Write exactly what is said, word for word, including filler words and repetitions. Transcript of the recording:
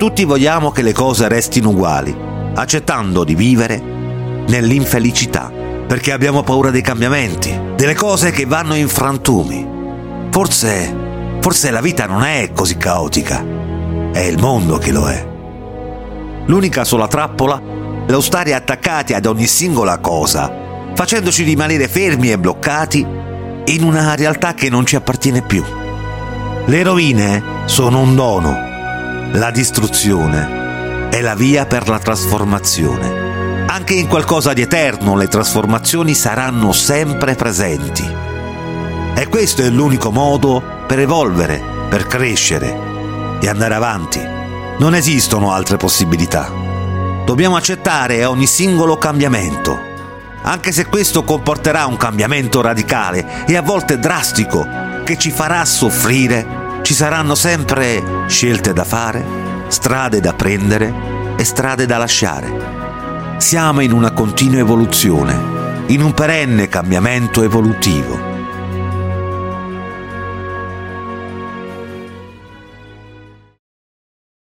Tutti vogliamo che le cose restino uguali, accettando di vivere nell'infelicità, perché abbiamo paura dei cambiamenti, delle cose che vanno in frantumi. Forse, forse la vita non è così caotica, è il mondo che lo è. L'unica sola trappola è lo stare attaccati ad ogni singola cosa, facendoci rimanere fermi e bloccati in una realtà che non ci appartiene più. Le rovine sono un dono, la distruzione è la via per la trasformazione. Anche in qualcosa di eterno le trasformazioni saranno sempre presenti. E questo è l'unico modo per evolvere, per crescere e andare avanti. Non esistono altre possibilità. Dobbiamo accettare ogni singolo cambiamento, anche se questo comporterà un cambiamento radicale e a volte drastico che ci farà soffrire. Ci saranno sempre scelte da fare, strade da prendere e strade da lasciare. Siamo in una continua evoluzione, in un perenne cambiamento evolutivo.